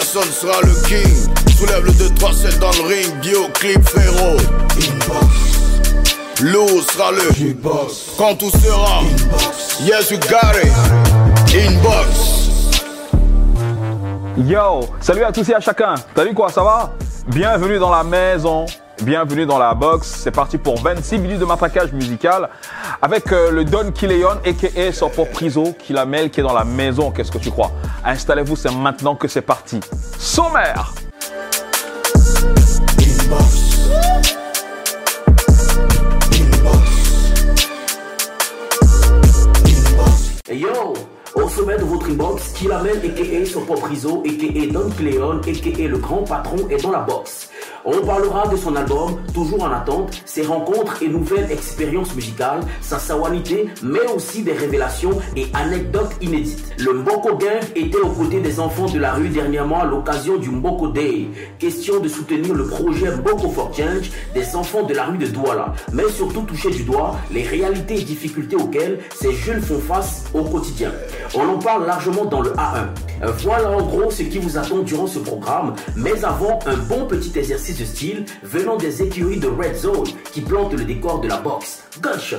personne sera le king. Soulève le 2-3-7 dans le ring. Bioclip frérot Inbox. Lou sera le Inbox. Quand tout sera Inbox. Yes you got it Inbox. Yo, salut à tous et à chacun. T'as vu quoi, ça va? Bienvenue dans la maison, bienvenue dans la box. C'est parti pour 26 minutes de matraquage musical avec le Don Kileon a.k.a. Sopop Rizzo, Killamel qui est dans la maison, qu'est-ce que tu crois? Installez-vous, c'est maintenant que c'est parti. Sommaire. Inbox. Inbox. Inbox. Hey yo! Au sommet de votre inbox, Killamel a.k.a. Sopop Rizzo a.k.a. Don Kileon a.k.a. le grand patron est dans la box. On parlera de son album, toujours en attente, ses rencontres et nouvelles expériences musicales, sa sawanité, mais aussi des révélations et anecdotes inédites. Le Mboko Gang était aux côtés des enfants de la rue dernièrement à l'occasion du Mboko Day. Question de soutenir le projet Mboko for Change des enfants de la rue de Douala, mais surtout toucher du doigt les réalités et difficultés auxquelles ces jeunes font face au quotidien. On en parle largement dans le A1. Voilà en gros ce qui vous attend durant ce programme, mais avant un bon petit exercice de style venant des écuries de Red Zone qui plantent le décor de la boxe. Gunshot.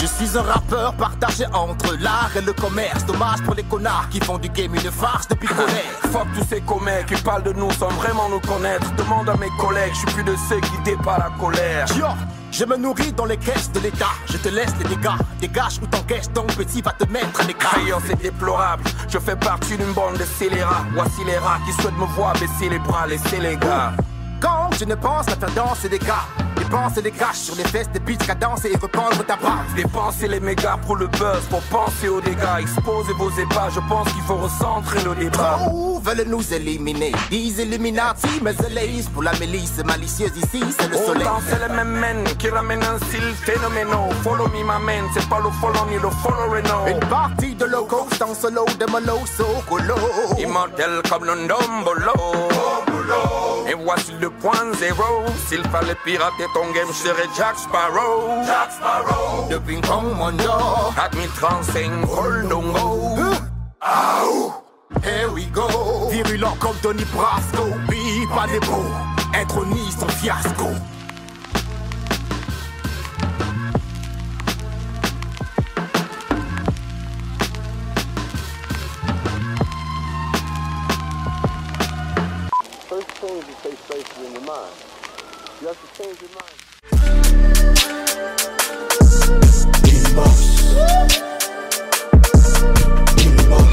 Je suis un rappeur partagé entre l'art et le commerce. Dommage pour les connards qui font du game une farce depuis qu'on est. Fuck tous ces comiques qui parlent de nous sans vraiment nous connaître. Demande à mes collègues, je suis plus de ceux qui départent la colère. Yo. Je me nourris dans les caisses de l'État. Je te laisse les dégâts. Dégage ou t'encaisses, donc petit va te mettre à l'écart. D'ailleurs c'est déplorable. Je fais partie d'une bande de scélérats. Voici les rats qui souhaitent me voir baisser les bras. Laissez les gars. Quand je ne pense qu'à faire danser des gars, dépenser des cash sur les fesses des bitches qu'à danser et reprendre ta brasse. Dépenser les mégas pour le buzz, pour penser aux dégâts. Exposez vos ébats, je pense qu'il faut recentrer le débat. Trop veulent nous éliminer, disent Illuminati, mais Zéléis pour la milice malicieuse ici, c'est le soleil. Autant c'est le même men qui ramène un style phénoménal. Follow me ma man, c'est pas le follow ni le follow Renault. Une partie de low cost en solo, de mollo, socolo. Immortel comme le Ndombolo. Et voici le point zéro, s'il fallait pirater ton game, je serais Jack Sparrow. Jack Sparrow. De ping-pong, mon dos. 4035, Goldongo. Here we go. Virulent comme Tony Brasco. Oui, pas des beaux. Introniste en fiasco. You have to change your mind. Inbox. Inbox.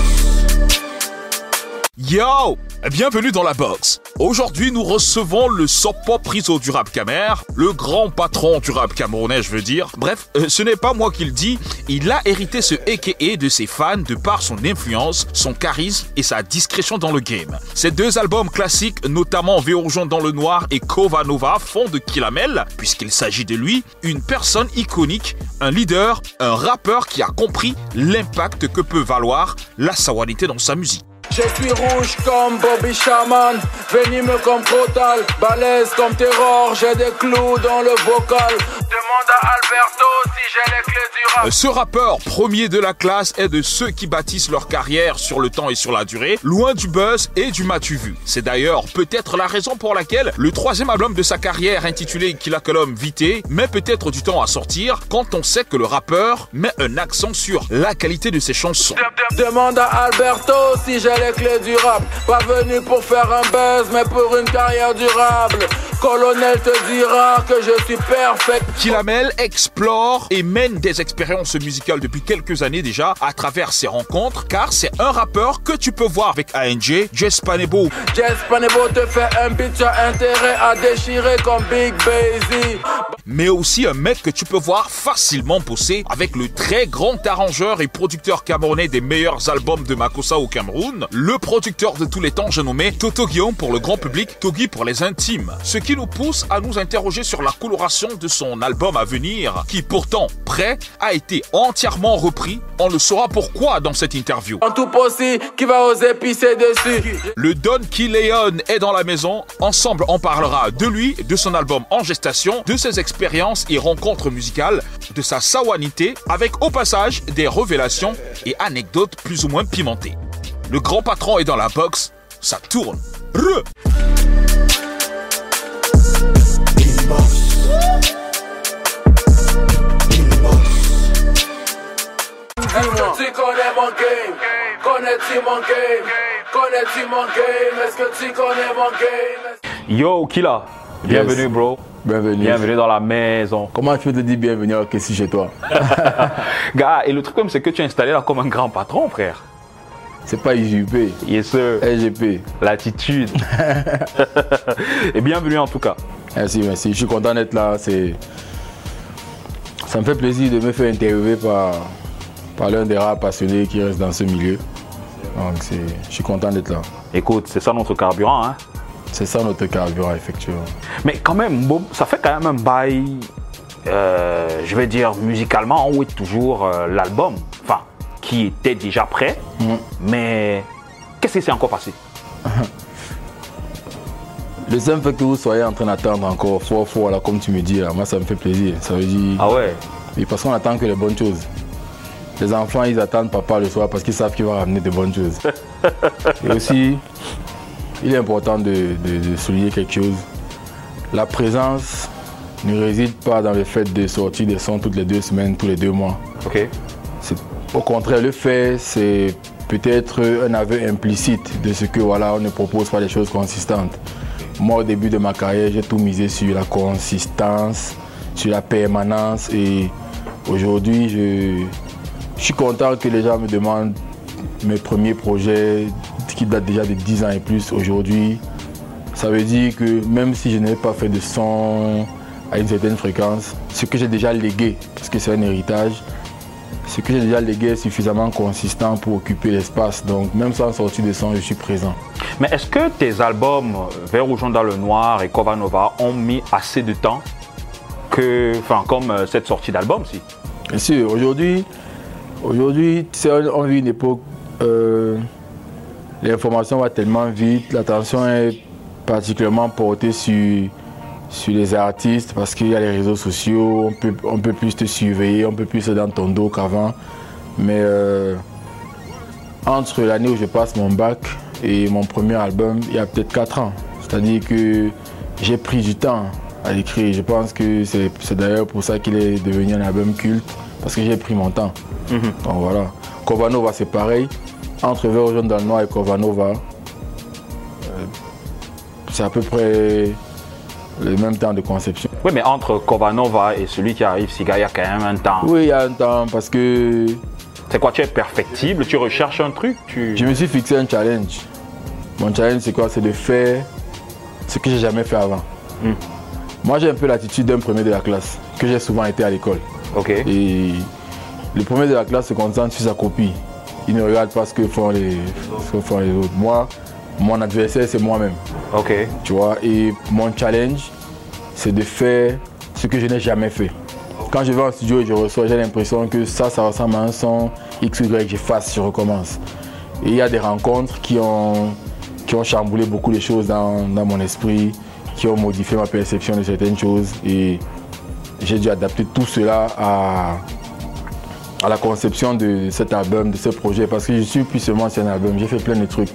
Yo, bienvenue dans la box. Aujourd'hui, nous recevons le Sopop Rizzo du rap camer, le grand patron du rap camerounais, je veux dire. Bref, ce n'est pas moi qui le dis. Il a hérité ce a.k.a. de ses fans de par son influence, son charisme et sa discrétion dans le game. Ses deux albums classiques, notamment Vert ou dans le Noir et Kovanova, font de Killamel, puisqu'il s'agit de lui, une personne iconique, un leader, un rappeur qui a compris l'impact que peut valoir la sawanité dans sa musique. Je suis rouge comme Bobby Shaman, venimeux comme Crotal, balèze comme Terror, j'ai des clous dans le vocal. Demande à Alberto si j'ai les clés du rap. Ce rappeur, premier de la classe, est de ceux qui bâtissent leur carrière sur le temps et sur la durée, loin du buzz et du m'as-tu vu. C'est d'ailleurs peut-être la raison pour laquelle le troisième album de sa carrière intitulé Kila Kilom Vité met peut-être du temps à sortir quand on sait que le rappeur met un accent sur la qualité de ses chansons. Demande à Alberto si j'ai les clés du rap. Pas venu pour faire un buzz, mais pour une carrière durable. Colonel te dira que je suis perfect. Killamel explore et mène des expériences musicales depuis quelques années déjà à travers ses rencontres, car c'est un rappeur que tu peux voir avec ANG, Jess Panebo. Jess Panebo te fait un beat, tu as intérêt à déchirer comme Big Bazy. Mais aussi un mec que tu peux voir facilement pousser avec le très grand arrangeur et producteur camerounais des meilleurs albums de Makossa au Cameroun, le producteur de tous les temps, j'ai nommé Toto Guillaume pour le grand public, Tougui pour les intimes. Ce qui nous pousse à nous interroger sur la coloration de son album à venir, qui pourtant, prêt, a été entièrement repris. On le saura pourquoi dans cette interview. En tout possible, qui va oser pisser dessus. Le Don Kileon est dans la maison. Ensemble, on parlera de lui, de son album en gestation, de ses expériences et rencontres musicales, de sa sawanité, avec au passage des révélations et anecdotes plus ou moins pimentées. Le grand patron est dans la box. ça tourne. Re. Dis-moi, tu connais mon game, connais-tu mon game, connais-tu mon game, est-ce que tu connais mon game? Yo Kila, bienvenue yes. Bro. Bienvenue. Bienvenue dans la maison. Comment tu veux te dire bienvenue alors que si chez toi? Gars, et le truc comme c'est que tu es installé là comme un grand patron, frère. C'est pas IGP. Yes sir. LGP. L'attitude. Et bienvenue en tout cas. Merci, merci. Je suis content d'être là. Ça me fait plaisir de me faire interviewer par l'un des rares passionnés qui reste dans ce milieu. Donc je suis content d'être là. Écoute, c'est ça notre carburant, hein? C'est ça notre carburant, effectivement. Mais quand même, bon, ça fait quand même un bail, je vais dire, musicalement, on est toujours l'album, enfin, qui était déjà prêt, mais qu'est-ce qui s'est encore passé? Le simple fait que vous soyez en train d'attendre encore fort, fort, là, comme tu me dis, là, moi, ça me fait plaisir. Ça veut dire... Ah ouais? Et parce qu'on attend que les bonnes choses. Les enfants, ils attendent papa le soir parce qu'ils savent qu'il va ramener de bonnes choses. Et aussi, il est important de souligner quelque chose. La présence ne réside pas dans le fait de sortir des sons toutes les 2 semaines, tous les 2 mois. Okay. Au contraire, le fait, c'est peut-être un aveu implicite de ce que voilà, on ne propose pas des choses consistantes. Moi, au début de ma carrière, j'ai tout misé sur la consistance, sur la permanence. Et aujourd'hui, je suis content que les gens me demandent mes premiers projets qui datent déjà de 10 ans et plus aujourd'hui. Ça veut dire que même si je n'ai pas fait de son à une certaine fréquence, ce que j'ai déjà légué, parce que c'est un héritage, ce que j'ai déjà légué est suffisamment consistant pour occuper l'espace. Donc même sans sortir de son, je suis présent. Mais est-ce que tes albums Vert ou dans le Noir et Kovanova ont mis assez de temps que, enfin, comme cette sortie d'album-ci? Bien sûr, aujourd'hui, on vit une époque, l'information va tellement vite, l'attention est particulièrement portée sur les artistes parce qu'il y a les réseaux sociaux, on peut plus te surveiller, on peut plus être dans ton dos qu'avant. Mais entre l'année où je passe mon bac et mon premier album, il y a peut-être 4 ans. C'est-à-dire que j'ai pris du temps à l'écrire. Je pense que c'est d'ailleurs pour ça qu'il est devenu un album culte. Parce que j'ai pris mon temps. Donc voilà. Kovanova, c'est pareil. Entre Vert ou dans le Noir et Kovanova, c'est à peu près le même temps de conception. Oui, mais entre Kovanova et celui qui arrive, Siga, il y a quand même un temps. Oui, il y a un temps parce que... C'est quoi, tu es perfectible, tu recherches un truc tu... Je me suis fixé un challenge. Mon challenge, c'est quoi? C'est de faire ce que j'ai jamais fait avant. Moi, j'ai un peu l'attitude d'un premier de la classe, que j'ai souvent été à l'école. Okay. Et le premier de la classe se concentre sur sa copie. Il ne regarde pas ce que font les autres. Moi, mon adversaire, c'est moi-même. Okay. Tu vois, et mon challenge, c'est de faire ce que je n'ai jamais fait. Quand je vais en studio et je reçois, j'ai l'impression que ça ressemble à un son X, Y, j'efface, je recommence. Et il y a des rencontres qui ont chamboulé beaucoup de choses dans mon esprit, qui ont modifié ma perception de certaines choses. Et j'ai dû adapter tout cela à la conception de cet album, de ce projet, parce que je suis plus seulement sur un album, j'ai fait plein de trucs,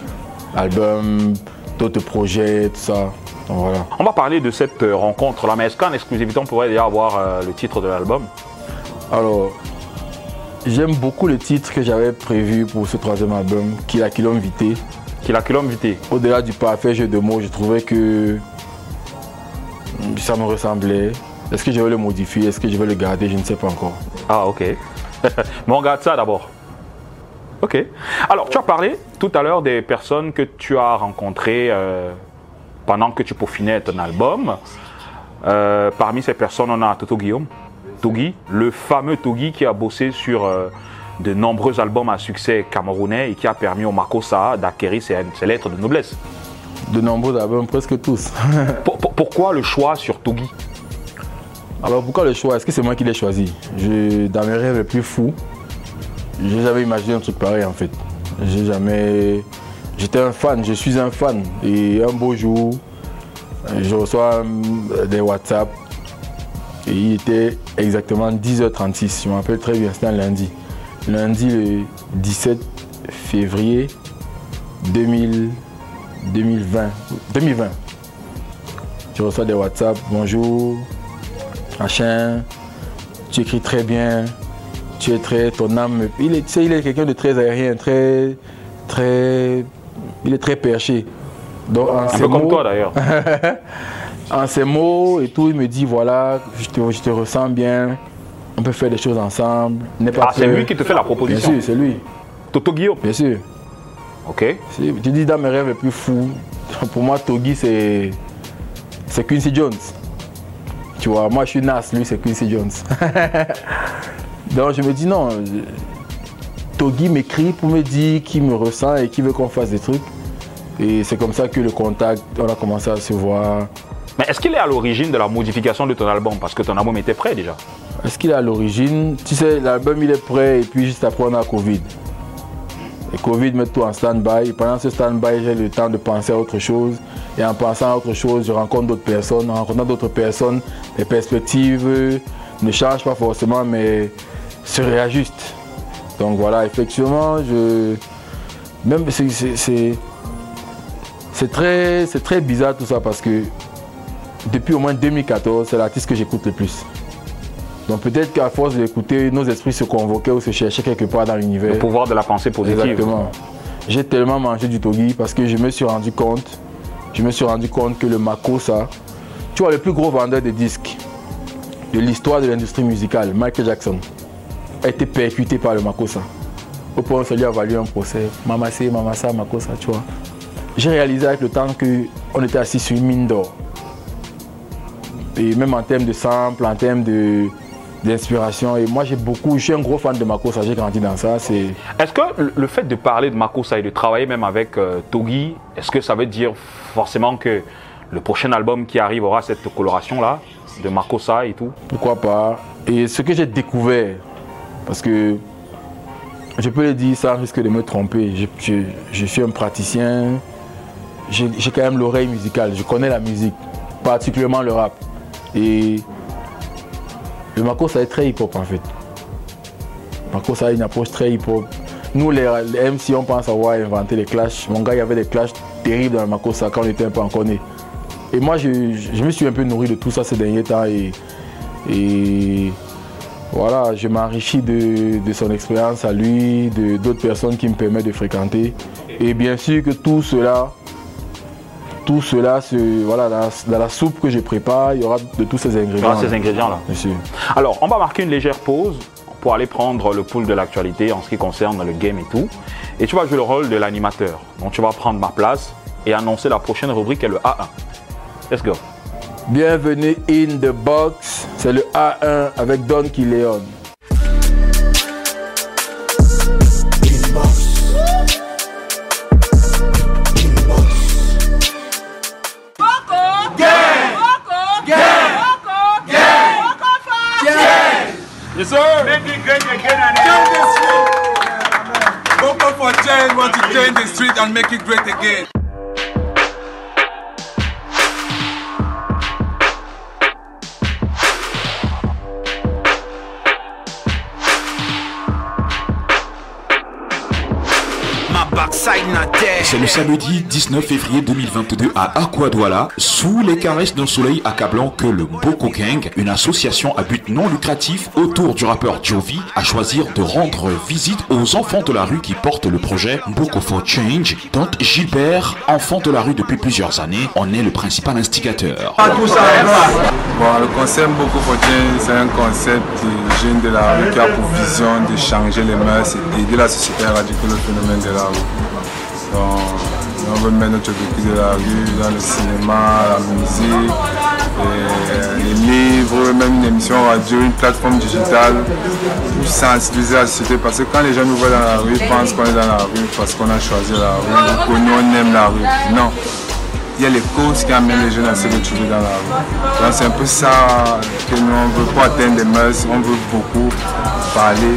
albums, d'autres projets, tout ça. Donc voilà. On va parler de cette rencontre là, mais est-ce qu'en exclusivité on pourrait déjà avoir le titre de l'album? Alors, j'aime beaucoup le titre que j'avais prévu pour ce 3e album, Kila Kilom Vité. Kila Kilom Vité. Au-delà du parfait jeu de mots, je trouvais que ça me ressemblait. Est-ce que je vais le modifier? Est-ce que je vais le garder? Je ne sais pas encore. Ah, ok. Mais on garde ça d'abord. Ok. Alors, tu as parlé tout à l'heure des personnes que tu as rencontrées pendant que tu peaufinais ton album. Parmi ces personnes, on a Toto Guillaume. Tougui, le fameux Tougui qui a bossé sur de nombreux albums à succès camerounais et qui a permis au Makossa d'acquérir ses lettres de noblesse. De nombreux albums, presque tous. Pourquoi le choix sur Tougui? Alors pourquoi le choix? Est-ce que c'est moi qui l'ai choisi? Dans mes rêves les plus fous, j'ai jamais imaginé un truc pareil en fait. J'ai jamais... J'étais un fan, je suis un fan. Et un beau jour, je reçois des WhatsApp. Et il était exactement 10h36, je me rappelle très bien, c'était un lundi. Lundi le 17 février 2000... 2020. Tu reçois des WhatsApp, bonjour, machin, tu écris très bien, tu es très, ton âme, il est quelqu'un de très aérien, il est très perché. Donc, en un peu comme toi d'ailleurs. En ces mots et tout, il me dit voilà, je te ressens bien, on peut faire des choses ensemble. Ah, c'est lui qui te fait la proposition? Bien sûr, c'est lui. Toto Guillaume? Bien sûr. Ok. Si, tu dis dans mes rêves les plus fous, pour moi Tougui c'est Quincy Jones. Tu vois, moi je suis Nas, lui c'est Quincy Jones. Donc je me dis non, Tougui m'écrit pour me dire qu'il me ressent et qu'il veut qu'on fasse des trucs. Et c'est comme ça que le contact, on a commencé à se voir. Mais est-ce qu'il est à l'origine de la modification de ton album? Parce que ton album était prêt déjà. Est-ce qu'il est à l'origine? Tu sais, l'album il est prêt et puis juste après on a Covid. Et Covid met tout en stand-by. Et pendant ce stand-by, j'ai le temps de penser à autre chose. Et en pensant à autre chose, je rencontre d'autres personnes. En rencontrant d'autres personnes, les perspectives ne changent pas forcément, mais se réajustent. Donc voilà, effectivement, même c'est très bizarre tout ça parce que depuis au moins 2014, c'est l'artiste que j'écoute le plus. Donc peut-être qu'à force d'écouter, nos esprits se convoquaient ou se cherchaient quelque part dans l'univers. Le pouvoir de la pensée positive. Exactement. J'ai tellement mangé du Tougui parce que je me suis rendu compte que le Makossa, tu vois, le plus gros vendeur de disques de l'histoire de l'industrie musicale, Michael Jackson, a été percuté par le Makossa. Au point où ça lui a valu un procès. Mamassé, Mamassa, Makossa, tu vois. J'ai réalisé avec le temps qu'on était assis sur une mine d'or. Et même en termes de samples, en termes de d'inspiration. Et moi, je suis un gros fan de Makossa, j'ai grandi dans ça. Est-ce que le fait de parler de Makossa et de travailler même avec Tougui, est-ce que ça veut dire forcément que le prochain album qui arrive aura cette coloration-là, de Makossa et tout? Pourquoi pas? Et ce que j'ai découvert, parce que je peux le dire sans risque de me tromper, je suis un praticien, j'ai quand même l'oreille musicale, je connais la musique, particulièrement le rap. Et le Makossa est très hip-hop en fait. Makossa a une approche très hip-hop. Nous les MC, on pense avoir inventé les clashs. Mon gars, il y avait des clashs terribles dans le Makossa quand on était un peu encore né. Et moi, je me suis un peu nourri de tout ça ces derniers temps. Et voilà, je m'enrichis de son expérience à lui, d'autres personnes qui me permettent de fréquenter. Et bien sûr que tout cela, voilà, dans la soupe que je prépare, il y aura de tous ces ingrédients. Il y aura ces ingrédients-là. Bien sûr. Alors, on va marquer une légère pause pour aller prendre le pouls de l'actualité en ce qui concerne le game et tout. Et tu vas jouer le rôle de l'animateur. Donc, tu vas prendre ma place et annoncer la prochaine rubrique, est le A1. Let's go. Bienvenue in the box. C'est le A1 avec Don Kileon. Yes, sir. Make it great again and again. Mboko for Change want to change the street and make it great again. C'est le samedi 19 février 2022 à Akouadouala, sous les caresses d'un soleil accablant que le Mboko Gang, une association à but non lucratif autour du rappeur Jovi, a choisi de rendre visite aux enfants de la rue qui portent le projet Mboko for Change, dont Gilbert, enfant de la rue depuis plusieurs années, en est le principal instigateur. Bon, le concept Mboko for Change, c'est un concept de jeunes de la rue qui a pour vision de changer les mœurs et d'aider la société à éradiquer le phénomène de la rue. On veut mettre notre vécu de la rue, dans le cinéma, la musique, et les livres, même une émission radio, une plateforme digitale pour sensibiliser la société. Parce que quand les gens nous voient dans la rue, ils pensent qu'on est dans la rue parce qu'on a choisi la rue, que nous on aime la rue. Non, il y a les causes qui amènent les jeunes à se retrouver dans la rue. Donc c'est un peu ça que nous on veut, pour atteindre des mœurs, on veut beaucoup parler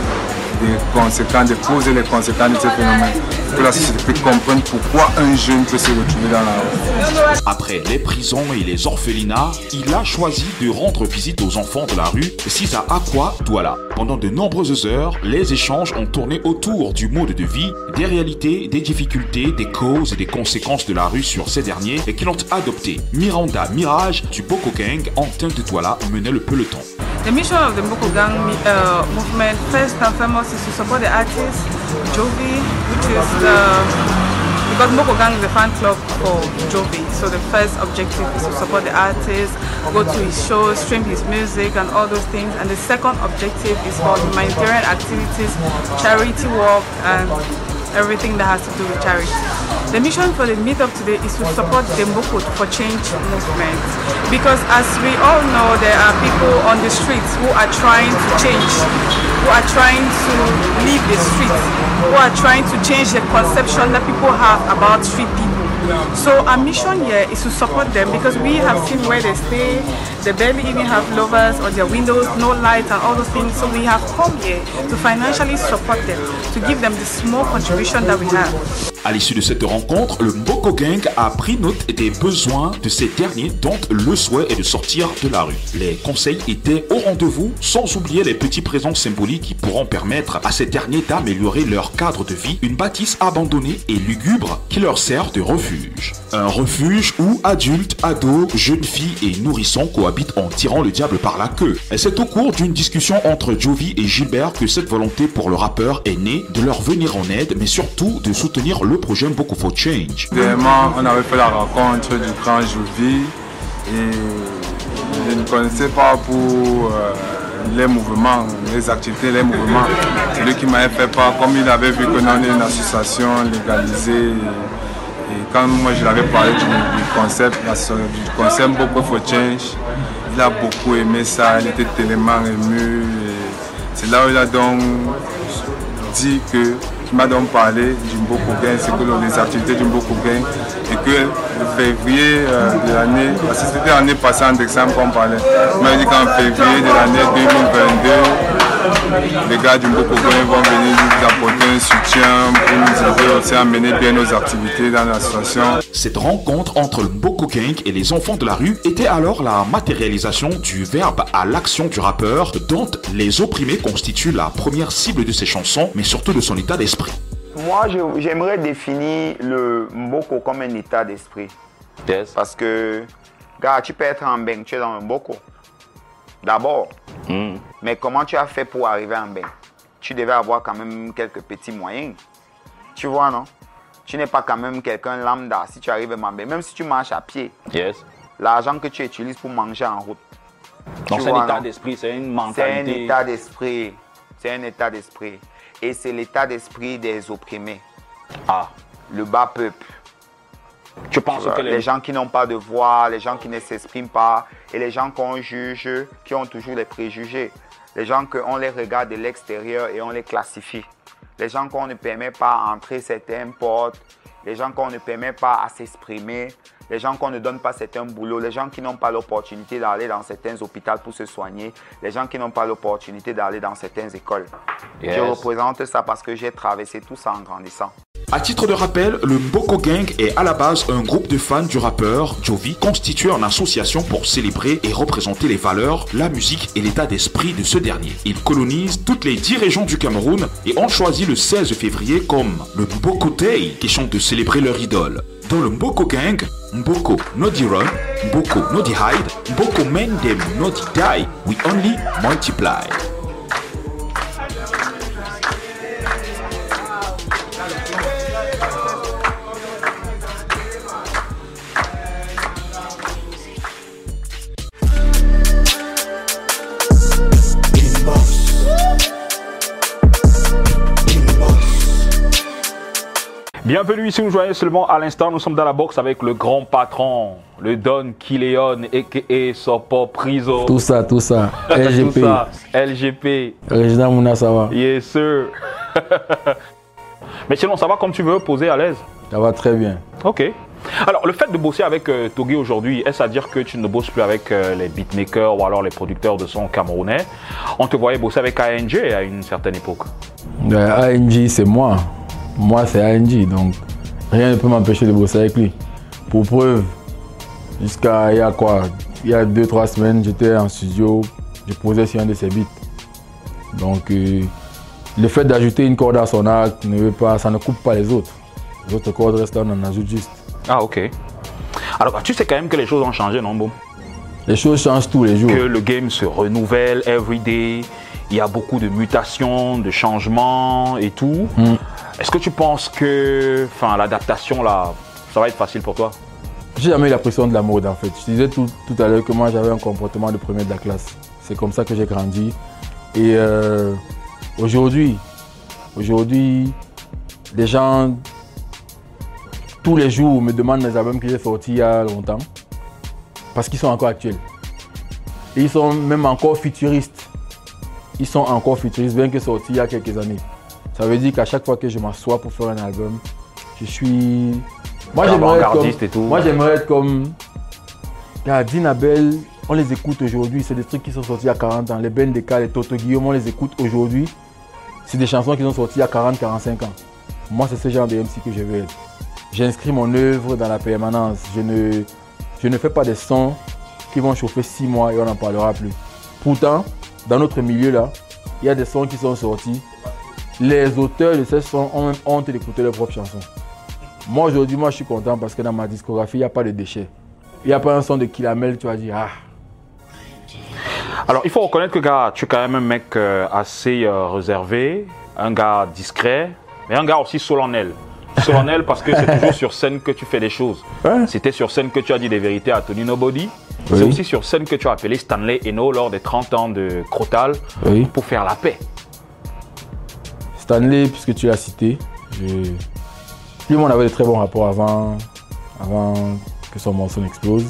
des conséquences, des causes et les conséquences de ce phénomène, pour que la société puisse comprendre pourquoi un jeune peut se retrouver dans la rue. Après les prisons et les orphelinats, il a choisi de rendre visite aux enfants de la rue, Sis à Akwa, Douala. Pendant de nombreuses heures, les échanges ont tourné autour du mode de vie, des réalités, des difficultés, des causes et des conséquences de la rue sur ces derniers et qui l'ont adopté. Miranda Mirage du Boko Gang en teinte de Douala menait le peloton. The mission of the Mboko Gang movement, first and foremost, is to support the artist, Jovi, which is because Mboko Gang is a fan club for Jovi. So the first objective is to support the artist, go to his shows, stream his music and all those things. And the second objective is for humanitarian activities, charity work and everything that has to do with charity. The mission for the meetup today is to support the Mboko for Change movement, because as we all know, there are people on the streets who are trying to change, who are trying to leave the streets, who are trying to change the conception that people have about street people. So our mission here is to support them, because we have seen where they stay, they barely even have lovers on their windows, no light and all those things. So we have come here to financially support them, to give them the small contribution that we have. À l'issue de cette rencontre, le Mboko Gang a pris note des besoins de ces derniers dont le souhait est de sortir de la rue. Les conseils étaient au rendez-vous, sans oublier les petits présents symboliques qui pourront permettre à ces derniers d'améliorer leur cadre de vie, une bâtisse abandonnée et lugubre qui leur sert de refuge. Un refuge où adultes, ados, jeunes filles et nourrissons cohabitent en tirant le diable par la queue. C'est au cours d'une discussion entre Jovi et Gilbert que cette volonté pour le rappeur est née, de leur venir en aide, mais surtout de soutenir le projet Mboko for Change. Dernièrement, on avait fait la rencontre du grand Jovi et je ne connaissais pas pour les mouvements, les activités, les mouvements. C'est lui qui m'avait fait part, comme il avait vu que nous avons une association légalisée. Et quand moi je l'avais parlé du concept Mboko for Change, il a beaucoup aimé ça, il était tellement ému. C'est là où il a donc dit que qui m'a donc parlé du Mboko Gang, c'est que les activités du Mboko Gang, et que le février de l'année, parce que c'était l'année passée en décembre qu'on parlait, il m'a dit qu'en février de l'année 2022, les gars du Mboko Gang vont venir nous apporter un soutien pour nous aider aussi à mener bien nos activités dans l'association. Cette rencontre entre le Mboko Gang et les enfants de la rue était alors la matérialisation du verbe à l'action du rappeur, dont les opprimés constituent la première cible de ses chansons, mais surtout de son état d'esprit. Moi, j'aimerais définir le Mboko comme un état d'esprit. Yes. Parce que, gars, tu peux être en Beng, tu es dans un Mboko. D'abord. Mm. Mais comment tu as fait pour arriver en Beng? Tu devais avoir quand même quelques petits moyens. Tu vois, non? Tu n'es pas quand même quelqu'un lambda si tu arrives en Beng. Même si tu marches à pied, yes, l'argent que tu utilises pour manger en route. Donc c'est un état d'esprit, c'est une mentalité. C'est un état d'esprit. C'est un état d'esprit. Et c'est l'état d'esprit des opprimés. Ah. Le bas peuple. Tu penses que les gens qui n'ont pas de voix, les gens qui ne s'expriment pas, et les gens qu'on juge, qui ont toujours les préjugés. Les gens qu'on les regarde de l'extérieur et on les classifie. Les gens qu'on ne permet pas à entrer certaines portes, les gens qu'on ne permet pas à s'exprimer, les gens qu'on ne donne pas certains boulots, les gens qui n'ont pas l'opportunité d'aller dans certains hôpitaux pour se soigner, les gens qui n'ont pas l'opportunité d'aller dans certaines écoles. Yes. Je représente ça parce que j'ai traversé tout ça en grandissant. À titre de rappel, le Mboko Gang est à la base un groupe de fans du rappeur Jovi, constitué en association pour célébrer et représenter les valeurs, la musique et l'état d'esprit de ce dernier. Ils colonisent toutes les 10 régions du Cameroun et ont choisi le 16 février comme le Mboko Day, question de célébrer leur idole. Dans le Mboko Gang, Mboko no di run, Mboko no di hide, Mboko men dem no di die, we only multiply. Bienvenue ici, vous joignez seulement à l'instant, nous sommes dans la boxe avec le grand patron, le Don Kileon, a.k.a. Sopop Rizzo. Tout ça, LGP. Tout ça, LGP. Régina Mouna, ça va? Yes, sir. Mais sinon, ça va comme tu veux, poser à l'aise? Ça va très bien. Ok. Alors, le fait de bosser avec Tougui aujourd'hui, est-ce à dire que tu ne bosses plus avec les beatmakers ou alors les producteurs de son camerounais? On te voyait bosser avec ANG à une certaine époque. ANG, c'est moi. Moi, c'est ANG. Donc, rien ne peut m'empêcher de bosser avec lui. Pour preuve, jusqu'à il y a quoi? Il y a 2-3 semaines, j'étais en studio, je posais sur un de ses beats. Donc, le fait d'ajouter une corde à son arc, ça ne coupe pas les autres. Les autres cordes restent là, on en ajoute juste. Ah, ok. Alors, tu sais quand même que les choses ont changé, non, Mbom? Les choses changent tous les jours. Que le game se renouvelle every day. Il y a beaucoup de mutations, de changements et tout. Est-ce que tu penses que l'adaptation, là, ça va être facile pour toi? J'ai jamais eu la pression de la mode, en fait. Je disais tout à l'heure que moi, j'avais un comportement de premier de la classe. C'est comme ça que j'ai grandi. Et aujourd'hui, les gens, tous les jours, me demandent mes albums que j'ai sortis il y a longtemps. Parce qu'ils sont encore actuels. Et ils sont même encore futuristes. Ils sont encore futuristes, bien que sortis il y a quelques années. Ça veut dire qu'à chaque fois que je m'assois pour faire un album, je suis... Moi, j'aimerais être comme... La Dina Bell, on les écoute aujourd'hui. C'est des trucs qui sont sortis il y a 40 ans. Les Bendeka, les Toto Guillaume, on les écoute aujourd'hui. C'est des chansons qui sont sorties il y a 40, 45 ans. Moi, c'est ce genre de MC que je veux être. J'inscris mon œuvre dans la permanence. Je ne fais pas des sons qui vont chauffer 6 mois et on n'en parlera plus. Pourtant, dans notre milieu là, il y a des sons qui sont sortis. Les auteurs de ces sons ont même honte d'écouter leurs propres chansons. Moi aujourd'hui, je suis content parce que dans ma discographie, il n'y a pas de déchets. Il n'y a pas un son de Killamel, tu vas dire ah. Alors il faut reconnaître que gars, tu es quand même un mec assez réservé, un gars discret, mais un gars aussi solennel. Solennel parce que c'est toujours sur scène que tu fais des choses. Ouais. C'était sur scène que tu as dit des vérités à Tony Nobody. Oui. C'est aussi sur scène que tu as appelé Stanley Eno lors des 30 ans de Crotal pour faire la paix. Stanley, puisque tu l'as cité, lui on avait de très bons rapports avant que son morceau n'explose.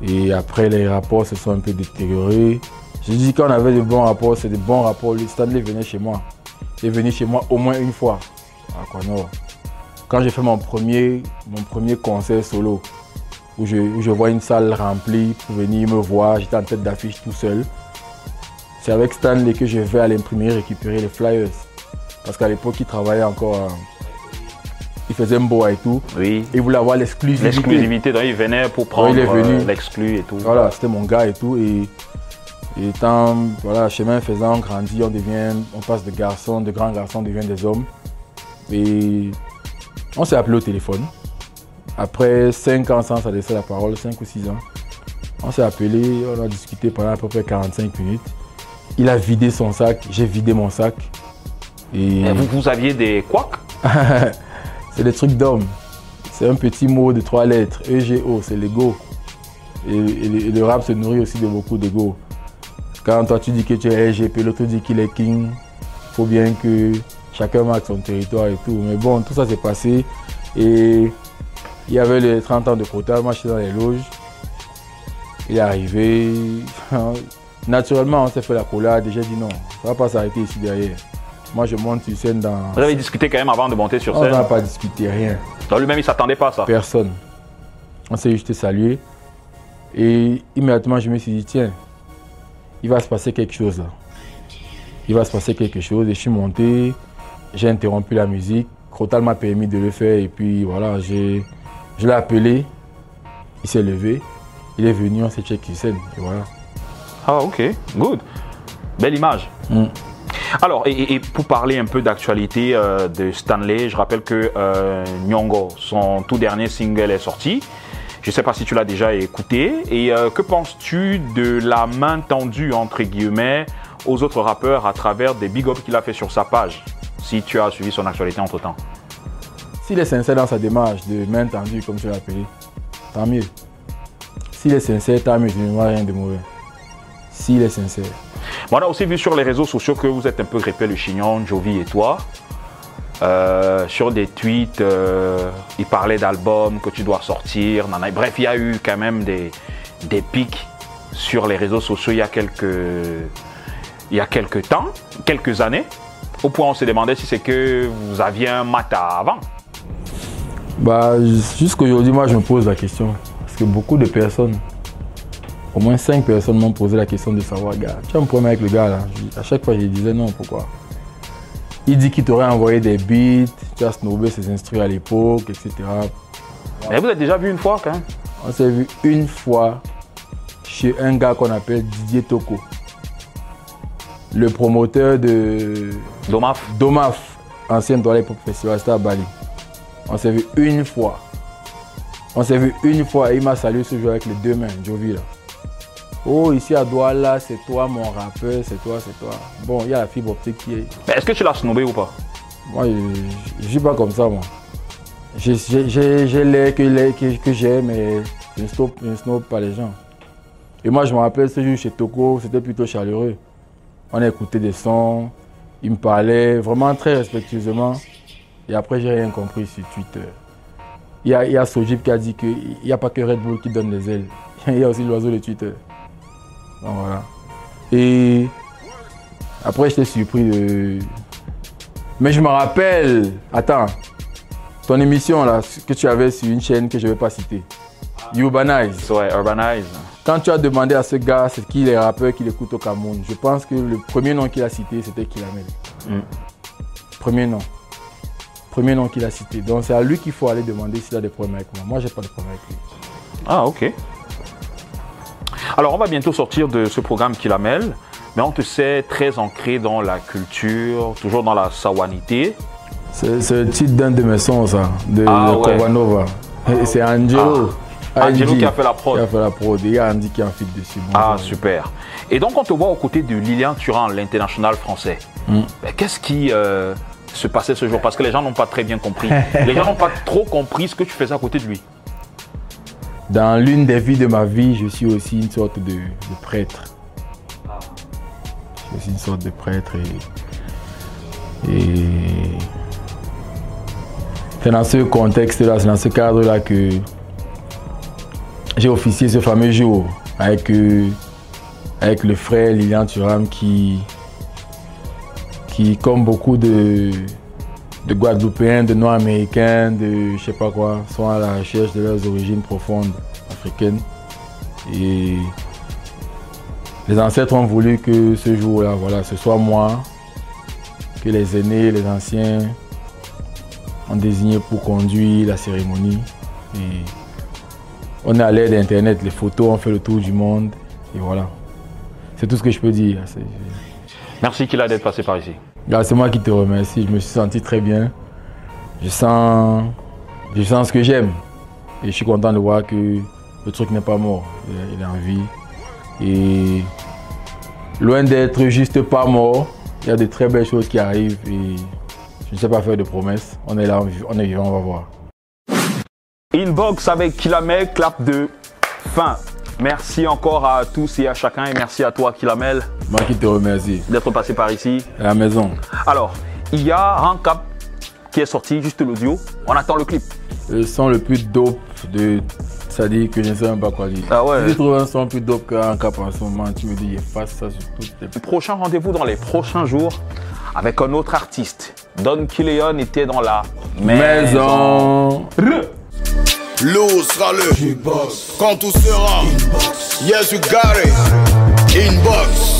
Okay. Et après les rapports se sont un peu détériorés. J'ai dit qu'on avait de bons rapports, c'est des bons rapports. Stanley venait chez moi. Il est venu chez moi au moins une fois à Kovanova. Quand j'ai fait mon premier concert solo, où je vois une salle remplie pour venir me voir, j'étais en tête d'affiche tout seul. C'est avec Stanley que je vais à l'imprimerie récupérer les flyers. Parce qu'à l'époque, il travaillait encore, il faisait Mboa et tout. Oui. Et il voulait avoir l'exclusivité. L'exclusivité, donc il venait pour prendre l'exclu et tout. Voilà, c'était mon gars et tout. Et étant, voilà, chemin faisant, on grandit, on passe de garçons, de grands garçons, on devient des hommes. Et on s'est appelé au téléphone. Après 5 ans sans s'adresser la parole, 5 ou 6 ans, on s'est appelé, on a discuté pendant à peu près 45 minutes. Il a vidé son sac, j'ai vidé mon sac. Et vous aviez des couacs? C'est des trucs d'hommes. C'est un petit mot de 3 lettres. EGO, c'est l'ego. Et le rap se nourrit aussi de beaucoup d'ego. Quand toi tu dis que tu es RGP, l'autre dit qu'il est king, il faut bien que... Chacun marque son territoire et tout. Mais bon, tout ça s'est passé. Et il y avait les 30 ans de Crotal, moi je suis dans les loges. Il est arrivé. Naturellement, on s'est fait la collade et j'ai dit non, ça ne va pas s'arrêter ici derrière. Moi je monte sur scène dans... Vous avez discuté quand même avant de monter sur scène? On n'a pas discuté, rien. Donc lui-même, il ne s'attendait pas à ça? Personne. On s'est juste salué. Et immédiatement, je me suis dit, tiens, il va se passer quelque chose là. Il va se passer quelque chose et je suis monté. J'ai interrompu la musique, Crotal m'a permis de le faire et puis voilà, je l'ai appelé, il s'est levé, il est venu, on s'est checké scène et voilà. Ah ok, good, belle image. Alors, et pour parler un peu d'actualité de Stanley, je rappelle que Nyong'o, son tout dernier single est sorti. Je ne sais pas si tu l'as déjà écouté et que penses-tu de la main tendue entre guillemets aux autres rappeurs à travers des big ups qu'il a fait sur sa page? Si tu as suivi son actualité entre temps. S'il est sincère dans sa démarche de main tendue, comme tu l'as appelé, tant mieux. S'il est sincère, tant mieux, je ne vois rien de mauvais. S'il est sincère. Bon, on a aussi vu sur les réseaux sociaux que vous êtes un peu grippé le chignon, Jovi et toi. Sur des tweets, il parlait d'albums que tu dois sortir. Bref, il y a eu quand même des pics sur les réseaux sociaux il y a quelques temps, quelques années. Au point où on se demandait si c'est que vous aviez un mata avant. Bah, jusqu'aujourd'hui, moi je me pose la question. Parce que beaucoup de personnes, au moins 5 personnes m'ont posé la question de savoir, gars, tu as un problème avec le gars là? À chaque fois je disais non, pourquoi? Il dit qu'il t'aurait envoyé des beats, tu as snobé ses instruments à l'époque, etc. Mais vous avez déjà vu une fois quand même? On s'est vu une fois chez un gars qu'on appelle Didier Toko, le promoteur de Domaf, ancien dans les pop festivals, c'était à Bali. On s'est vu une fois. On s'est vu une fois et il m'a salué ce jour avec les deux mains, Jovi là. Oh, ici à Douala, c'est toi mon rappeur, c'est toi, c'est toi. Bon, il y a la fibre optique qui est... Mais est-ce que tu l'as snobé ou pas? Moi, je ne suis pas comme ça, moi. J'ai l'air que j'ai, mais je ne snobe pas les gens. Et moi, je me rappelle ce jour chez Toko, c'était plutôt chaleureux. On a écouté des sons, il me parlait vraiment très respectueusement. Et après, j'ai rien compris sur Twitter. Il y a Sojib qui a dit qu'il n'y a pas que Red Bull qui donne les ailes. Il y a aussi l'oiseau de Twitter. Donc voilà. Et après, j'étais surpris de... Mais je me rappelle... Attends. Ton émission là, que tu avais sur une chaîne que je ne vais pas citer. Urbanize. Ouais, Urbanize. Quand tu as demandé à ce gars, c'est qui les rappeurs qu'il écoute au Cameroun, je pense que le premier nom qu'il a cité, c'était Killamel. Mm. Premier nom. Premier nom qu'il a cité. Donc c'est à lui qu'il faut aller demander s'il a des problèmes avec moi. Moi, j'ai pas de problème avec lui. Ah, ok. Alors, on va bientôt sortir de ce programme Killamel, mais on te sait très ancré dans la culture, toujours dans la sawanité. C'est le titre d'un de mes sons, ça, de Kovanova. C'est Angelo. Angelo qui a fait la prod. Qui a fait la prod. Il y a Andy qui en fit dessus. Bon, ah, super. Et donc, on te voit aux côtés de Lilian Thuram, l'international français. Mm. Ben, qu'est-ce qui... se passait ce jour, parce que les gens n'ont pas très bien compris. Les gens n'ont pas trop compris ce que tu faisais à côté de lui. Dans l'une des vies de ma vie, je suis aussi une sorte de, prêtre. Je suis une sorte de prêtre et... C'est dans ce contexte-là, c'est dans ce cadre-là que j'ai officié ce fameux jour avec, le frère Lilian Thuram qui, comme beaucoup de Guadeloupéens, de Noirs-Américains, de je sais pas quoi, sont à la recherche de leurs origines profondes africaines. Et les ancêtres ont voulu que ce jour-là, voilà, ce soit moi, que les aînés, les anciens ont désigné pour conduire la cérémonie. Et on est à l'aide d'Internet, les photos ont fait le tour du monde. Et voilà, c'est tout ce que je peux dire. Merci Kila d'être passé par ici. C'est moi qui te remercie, je me suis senti très bien. Je sens ce que j'aime. Et je suis content de voir que le truc n'est pas mort, il est en vie. Et loin d'être juste pas mort, il y a de très belles choses qui arrivent et je ne sais pas faire de promesses. On est là, on est vivant, on va voir. INBOX avec Killamel, clap de fin. Merci encore à tous et à chacun et merci à toi Killamel. Moi qui te remercie. D'être passé par ici. À la maison. Alors, il y a un cap qui est sorti, juste l'audio. On attend le clip. Le son le plus dope de... Ça dit que je ne sais même pas quoi dire. Ah ouais. Si tu trouves un son plus dope qu'un cap en ce moment, tu me dis efface ça sur toutes les... Prochain rendez-vous dans les prochains jours avec un autre artiste. Don Kileon était dans la maison. L'eau sera le Inbox. Quand tout sera Inbox. Yes, you got it. Inbox.